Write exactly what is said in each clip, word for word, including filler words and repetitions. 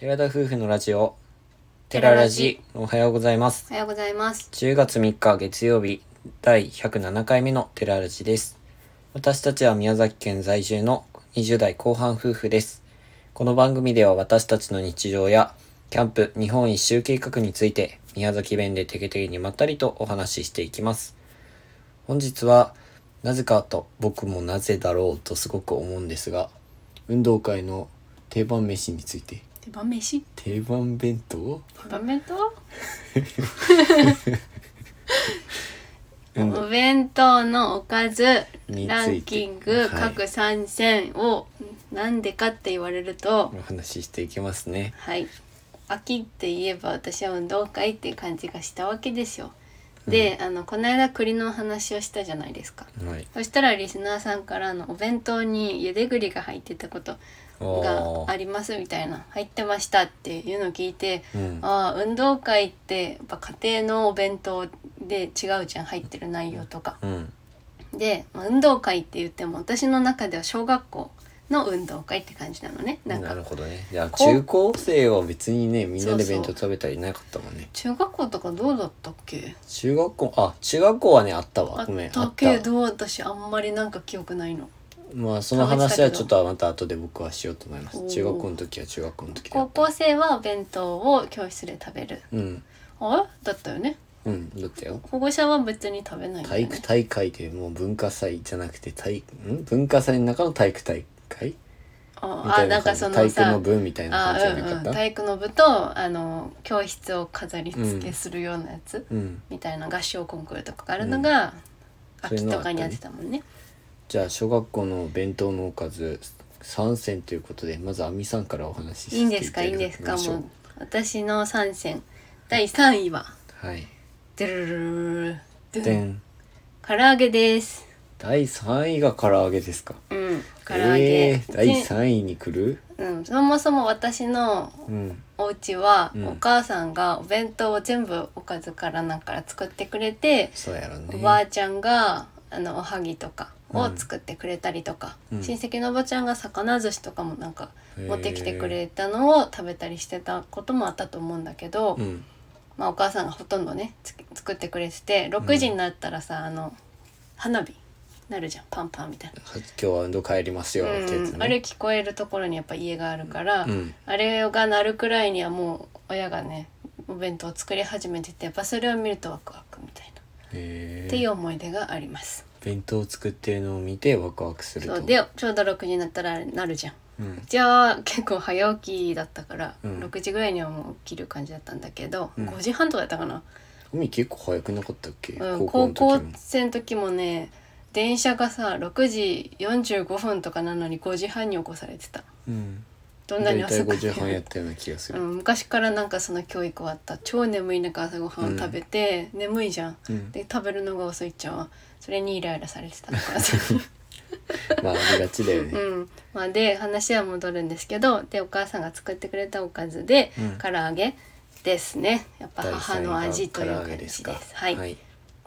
寺田夫婦のラジオテララジ、おはようございます。おはようございます。じゅうがつみっか月曜日、だいひゃくななかいめのテララジです。私たちは宮崎県在住のにじゅうだいこうはん夫婦です。この番組では私たちの日常やキャンプ日本一周計画について宮崎弁でテケテケにまったりとお話ししていきます。本日はなぜかと僕もなぜだろうとすごく思うんですが、運動会の定番飯について。定番飯？定番弁当？定番弁当？お弁当のおかずランキング各さんせんをなんでかって言われるとお話ししていきますね。はい。秋って言えば私は運動会っていう感じがしたわけですよ。で、あのこの間栗の話をしたじゃないですか、はい、そしたらリスナーさんからのお弁当にゆで栗が入ってたことがありますみたいな、入ってましたっていうのを聞いて、うん、ああ運動会ってやっぱ家庭のお弁当で違うじゃん、入ってる内容とか、うん、で運動会って言っても私の中では小学校の運動会って感じなのね。なんかなるほどね。いや中高生は別にね、みんなで弁当食べたりなかったもんね。そうそう、中学校とかどうだったっけ。中学校、あ中学校はねあったわ、ごめんあったけど私あんまりなんか記憶ないの。まあその話はちょっとまた後で僕はしようと思います。中学校の時は中学校の時、高校生は弁当を教室で食べる、うん、あだったよね。うん、だったよ。保護者は別に食べない、ね、体育大会というもう文化祭じゃなくて体ん文化祭の中の体育大会会ああなんかそのさ体育の部みたいな感じじゃなかった、うんうん、体育の部とあの教室を飾り付けするようなやつ、うん、みたいな合唱コンクールとかがあるのが、うん、秋とかにやってたもん ね, ねじゃあ小学校の弁当のおかずさんせんということで、まず亜美さんからお話ししていただきましょう。いいんですかいいんですか。もう私のさんせんだいさんいは、はい、ドゥルルルドゥン唐揚げです。だいさんいが唐揚げですか。うん、唐揚げ、えー、だいさんいに来る、うん、そもそも私のお家は、うん、お母さんがお弁当を全部おかずからなんか作ってくれて、そうやろね、おばあちゃんがあのおはぎとかを作ってくれたりとか、うん、親戚のおばちゃんが魚寿司とかもなんか持ってきてくれたのを食べたりしてたこともあったと思うんだけど、うん、まあお母さんがほとんどね作ってくれてて、ろくじになったらさ、うん、あの花火なるじゃん、パンパンみたいな、今日は運動帰りますよ、うん、ってやつね、あれ聞こえるところにやっぱ家があるから、うん、あれが鳴るくらいにはもう親がねお弁当を作り始めてて、やっぱそれを見るとワクワクみたいな、へーっていう思い出があります。弁当を作ってるのを見てワクワクすると、そうでちょうどろくじになったらなるじゃん、うん、じゃあ結構早起きだったから、うん、ろくじぐらいにはもう起きる感じだったんだけど、うん、ごじはんとかだったかな。海結構早くなかったっけ、うん、高校生の時もね電車がさろくじよんじゅうごふんとかなのにごじはんに起こされてた、うん、どんなに遅くてもごじはんやったような気がする、うん、昔からなんかその教育はあった。超眠い中朝ごはんを食べて、うん、眠いじゃん、うん、で食べるのが遅いっちゃう、それにイライラされてたのかまあありがちだよね、うんまあ、で話は戻るんですけど、でお母さんが作ってくれたおかずで、うん、唐揚げですね。やっぱ母の味という感じです。はい、はい、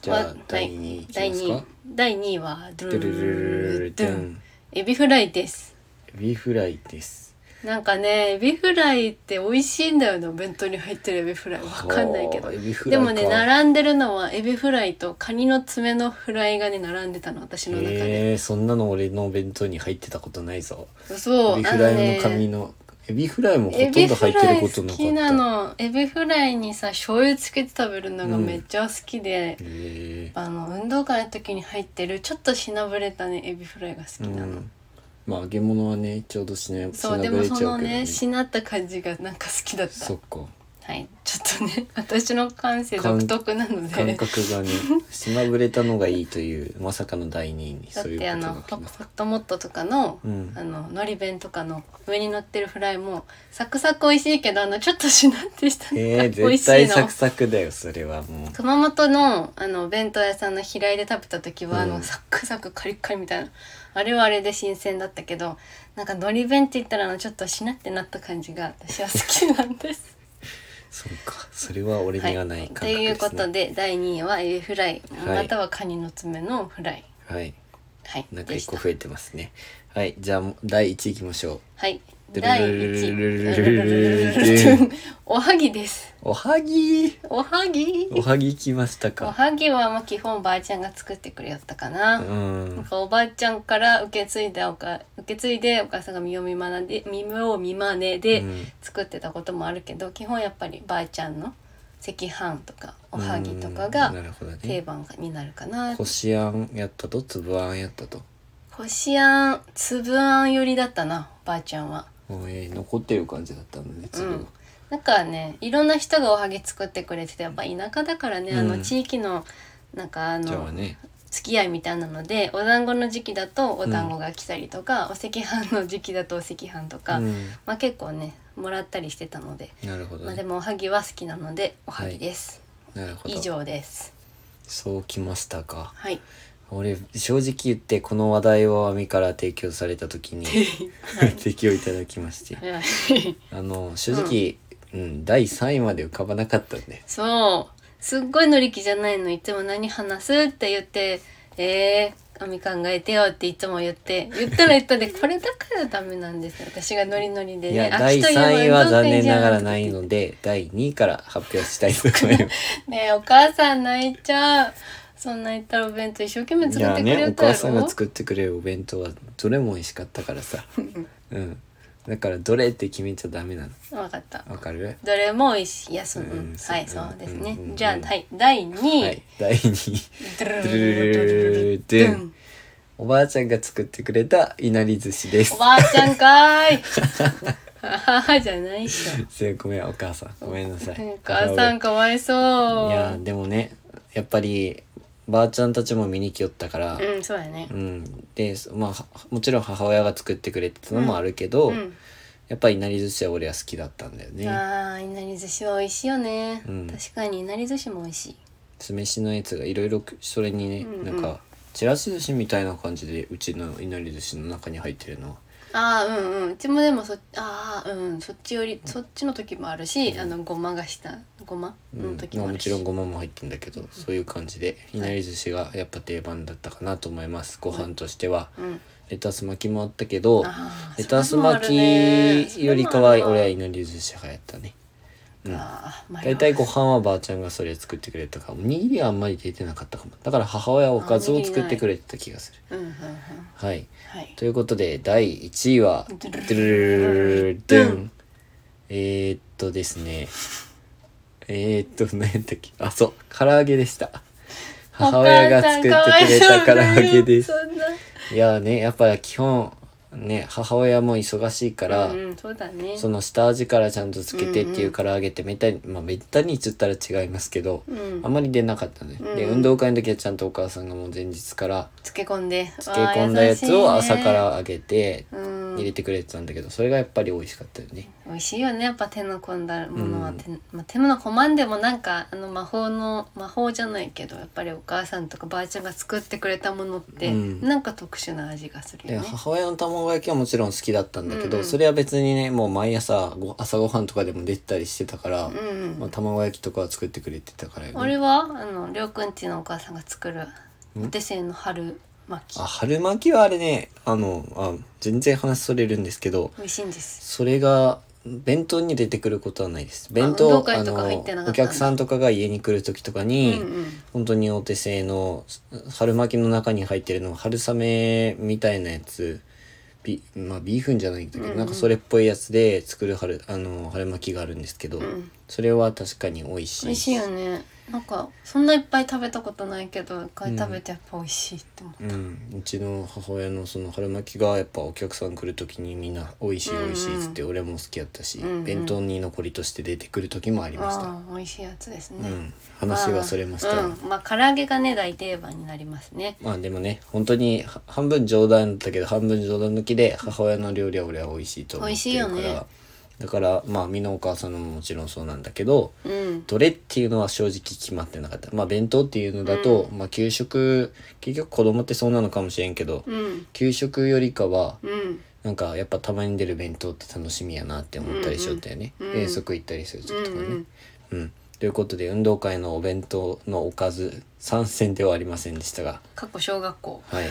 じゃあだいにいいきますか。だいにいはドゥルルルルドゥンエビフライです。エビフライです。なんかねエビフライって美味しいんだよね、お弁当に入ってるエビフライ。わかんないけどでもね並んでるのはエビフライとカニの爪のフライがね並んでたの、私の中で。えー、そんなの俺のお弁当に入ってたことないぞ。そうエビフライの紙のエビフライもほとんど入ってることなかった。エビフライ好きなの。エビフライにさ醤油つけて食べるのがめっちゃ好きで、うん、へあの運動会の時に入ってるちょっとしなぶれたねエビフライが好きなの、うん、まあ揚げ物はねちょうどしなぶれちゃうけど、ね、そうでもそのねしなった感じがなんか好きだった。そっか、はい、ちょっとね私の感性独特なので感覚がねしなぶれたのがいいというまさかのだいにいにそういうことが来ました。だってあのホットモットとかの、うん、あの海苔弁とかの上に乗ってるフライもサクサク美味しいけどあのちょっとしなってしたのが美味しいの、えー、絶対サクサクだよそれは。もう熊本 の, あの弁当屋さんの平井で食べた時は、うん、あのサクサクカリカリみたいなあれはあれで新鮮だったけど、なんか海苔弁って言ったらあのちょっとしなってなった感じが私は好きなんですそうか、それは俺にはない感覚ですね、はい、ということでだいにいはエビフライ、はい、またはカニの爪のフライ。はい、はい、なんかいっこ増えてますね。はい、じゃあだいいちいきましょう。はい、だいいちおはぎです。おはぎ。おはぎ。おはぎ来ましたか。おはぎはまあ基本ばあちゃんが作ってくれよったかな。うん。なんかおばあちゃんから受け継いだおか受け継いでお母さんが身を見まねで身を見まねで作ってたこともあるけど、うん、基本やっぱりばあちゃんの赤飯とかおはぎとかが定番になるかな。うん、こしあんやったとつぶあんやったと。こしあんつぶあん寄りだったなばあちゃんは。えー、残ってる感じだったのね、うん、なんかねいろんな人がおはぎ作ってくれててやっぱ田舎だからね、うん、あの地域のなんかあの付き合いみたいなのでお団子の時期だとお団子が来たりとか、うん、お赤飯の時期だとお赤飯とか、うんまあ、結構ねもらったりしてたのでなるほど、ねまあ、でもおはぎは好きなのでおはぎです、はい、なるほど以上です。そうきましたか。はい、俺正直言ってこの話題をアミから提供された時に提供いただきましてあの正直、うんうん、だいさんいまで浮かばなかったんで。そうすっごい乗り気じゃないのいつも何話すって言ってえーアミ考えてよっていつも言って言ったら言ったでこれだからダメなんですよ私がノリノリで、ね、いやだいさんいは残念ながらないのでだいにいから発表したいと思いますねえお母さん泣いちゃう。そんな言ったらお弁当一生懸命作ってくれるやろ。いやね、お母さんが作ってくれるお弁当はどれも美味しかったからさうんだからどれって決めちゃダメなの。分かった。分かる。どれも美味しい。いやその、うん、はいそうですね、うん、じゃあ、うん、はいだいにい、はい、だいにいおばあちゃんが作ってくれたいなり寿司です。おばあちゃんかい母じゃないっしょ。ごめんお母さんごめんなさいお母さんかわいそう。いやでもねやっぱりばあちゃんたちも見に来よったから、うん、そうやね、うん、で、まあ、もちろん母親が作ってくれてたのもあるけど、うんうん、やっぱりいなり寿司は俺は好きだったんだよね。ああ、いなり寿司は美味しいよね、うん、確かにいなり寿司も美味しい。酢飯のやつがいろいろそれにね、うんうん、なんかちらし寿司みたいな感じでうちのいなり寿司の中に入ってるの。ああ、うんうん、うちもでもそああ、うん、そっちよりそっちの時もあるし、うん、あのごまがしたごまの時もあるし、うん、もちろんごまも入ってるんだけど、うん、そういう感じでいなり寿司がやっぱ定番だったかなと思います、はい、ご飯としては、うん、レタス巻きもあったけど、うん、レタス巻きよりかは俺はいなり寿司がやったね。だいたいご飯はばあちゃんがそれ作ってくれたからおにぎりはあんまり出てなかったかも。だから母親はおかずを作ってくれてた気がする、うんうんうん、はい、はい、ということでだいいちいはドゥルルルルルンえー、っとですねえー、っと何やったっけ。あそう唐揚げでした。母親が作ってくれた唐揚げです。いやねやっぱり基本ね、母親も忙しいから、うんうん、そうだね、その下味からちゃんとつけてっていう唐揚げってめったに、うんうん、まあめったにつったら違いますけど、うん、あまり出なかったね、うんうん、で運動会の時はちゃんとお母さんがもう前日から漬け込んで漬け込んだやつを朝から揚げて入れてくれてたんだけど、それがやっぱり美味しかったよね、うん、美味しいよねやっぱ手の込んだものは、うん、手、まあ、手の込んでもなんかあの魔法の魔法じゃないけどやっぱりお母さんとかばあちゃんが作ってくれたものって、うん、なんか特殊な味がするよね。母親の卵焼きはもちろん好きだったんだけど、うんうん、それは別にねもう毎朝ご朝ごはんとかでも出てたりしてたから、うんうんまあ、卵焼きとかは作ってくれてたからよね。俺はあのりょうくんちのお母さんが作るお手製の春巻き。あ春巻きはあれねあのあ全然話それるんですけど美味しいんです。それが弁当に出てくることはないです。弁当あのお客さんとかが家に来る時とかに、うんうん、本当にお手製の春巻きの中に入ってるの春雨みたいなやつビ, まあ、ビーフンじゃないんだけど、うんうん、なんかそれっぽいやつで作る 春, あの春巻きがあるんですけど、うん、それは確かに美味しい。美味しいよね。なんかそんないっぱい食べたことないけど一回食べてやっぱ美味しいって思った、うんうん、うちの母親のその春巻きがやっぱお客さん来る時にみんな美味しい美味しいっつって俺も好きやったし、うんうん、弁当に残りとして出てくる時もありました、うん、あ美味しいやつですね、うん、話はそれました、まあうんまあ、唐揚げがね大定番になりますね。まあでもね本当に半分冗談だけど半分冗談抜きで母親の料理は俺は美味しいと思ってるから、美味しいよね。だからまあみんなお母さんのももちろんそうなんだけど、うん、どれっていうのは正直決まってなかった。まあ弁当っていうのだと、うん、まあ給食結局子供ってそうなのかもしれんけど、うん、給食よりかは、うん、なんかやっぱたまに出る弁当って楽しみやなって思ったりしよったよね、うんうん、遠足行ったりする時とかね、うんうんうん、ということで運動会のお弁当のおかず参戦ではありませんでしたが過去小学校はい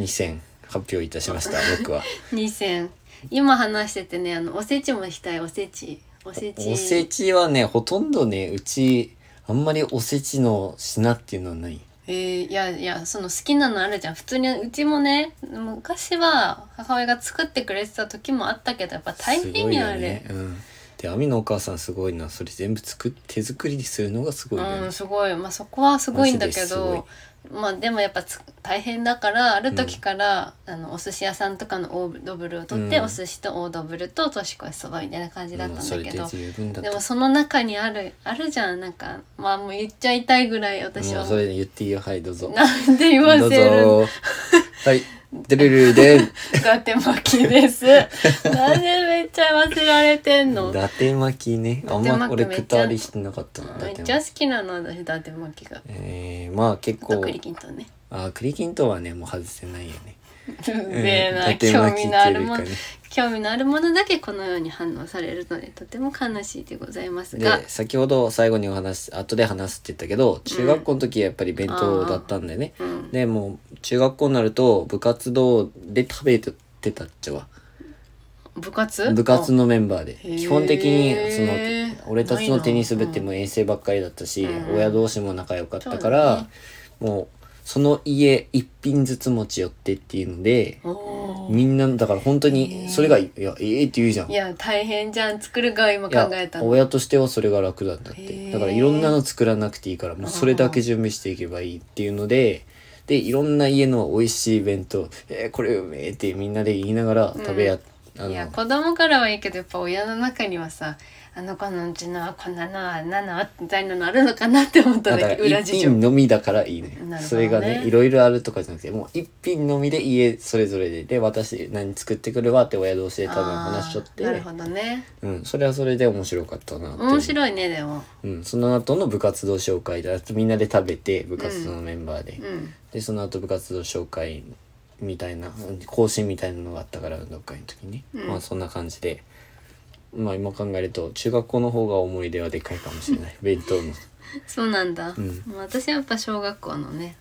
にせん発表いたしました僕はにせん今話しててねあのおせちもしたいおせちおせち。おせちはね、ほとんどね、うちあんまりおせちの品っていうのはない。えー、いやいや、その好きなのあるじゃん。普通にうちもね、昔は母親が作ってくれてた時もあったけど、やっぱ大変やあれ、ね、うん、で亜美のお母さんすごいな、それ全部作っ手作りにするのがすごい、ね、うん、すごい、まあ、そこはすごいんだけど、まあでもやっぱつ大変だから、ある時から、うん、あのお寿司屋さんとかの大どぶるを取って、うん、お寿司と大どぶると年越しそばみたいな感じだったんだけど、うん、それで十分だった。でもその中にあるあるじゃん、なんか、まあもう言っちゃいたいぐらい私は。もうそれ言っていいよ、はい、どうぞ。なんで言わせるの。はい、デルルでん。だて巻きです。なんでめっちゃ忘られてんの。だて巻きね。あんま俺くたりしてなかったの。めっちゃ好きなの私、だて巻きが。ええー、まあ結構。栗きんとんね。あ、栗きんとんはね、もう外せないよね。でな、うん、興味のあるもの、興味のあるものだけこのように反応されるのでとても悲しいでございますが、で先ほど最後にお話後で話すって言ったけど、中学校の時はやっぱり弁当だったんだよね、うん、でもう中学校になると部活動で食べてたっちゃわ部活部活のメンバーで基本的にその俺たちのテニス部ってもう遠征ばっかりだったし、うん、親同士も仲良かったから、ね、もうその家一品ずつ持ち寄ってっていうので、みんなだから本当にそれが、えー、いやえー、って言うじゃん。いや大変じゃん、作る側今考えたの。親としてはそれが楽だったって、えー、だからいろんなの作らなくていいから、もうそれだけ準備していけばいいっていうので、でいろんな家の美味しい弁当、えー、これうめえってみんなで言いながら食べや、うん、あのいや子供からはいいけど、やっぱ親の中にはさ、あの子のうちのこんなのは何なのみたいなのあるのかなって思ったんだけど、裏事情。一品のみだからいい ね, ねそれがね、いろいろあるとかじゃなくて、もう一品のみで家それぞれで、で私何作ってくるわって親同士で多分話しちゃって。なるほどね、うん、それはそれで面白かったなって。面白いね。でも、うん、その後の部活動紹介だとみんなで食べて、部活動のメンバーで、うんうん、でその後部活動紹介みたいな更新みたいなのがあったから、運動会の時に、うん、まあそんな感じで、まあ今考えると中学校の方が思い出はでかいかもしれない弁当の。そうなんだ、うん、私はやっぱ小学校のね、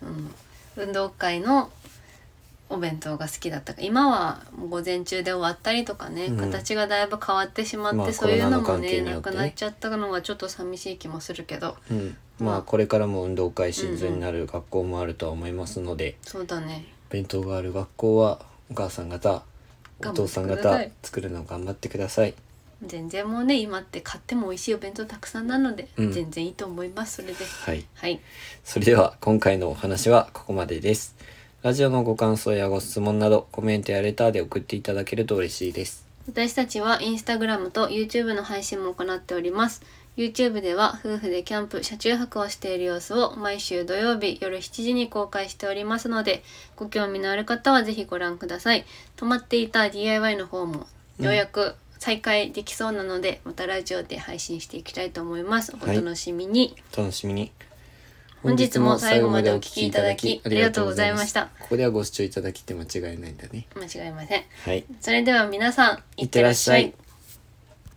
うん、運動会のお弁当が好きだったから。今は午前中で終わったりとかね、うん、形がだいぶ変わってしまって、まあ、そういうのも ね, ねなくなっちゃったのはちょっと寂しい気もするけど、うん、まあ、これからも運動会シーズンになる学校もあるとは思いますので、うんうん、そうだね、弁当がある学校はお母さん方お父さん方作るの頑張ってください。全然もうね、今って買っても美味しいお弁当たくさんなので、うん、全然いいと思います。それで、はい、はい、それでは今回のお話はここまでです。ラジオのご感想やご質問などコメントやレターで送っていただけると嬉しいです。私たちはインスタグラムと YouTube の配信も行っております。 YouTube では夫婦でキャンプ・車中泊をしている様子を毎週土曜日夜しちじに公開しておりますので、ご興味のある方はぜひご覧ください。止まっていた ディーアイワイ の方もようやく、うん、再開できそうなので、またラジオで配信していきたいと思います。お楽しみに、はい、楽しみに。本日も最後までお聞きいただきありがとうございました。ここではご視聴いただきって間違いないんだね。間違いません、はい、それでは皆さんいってらっしゃい。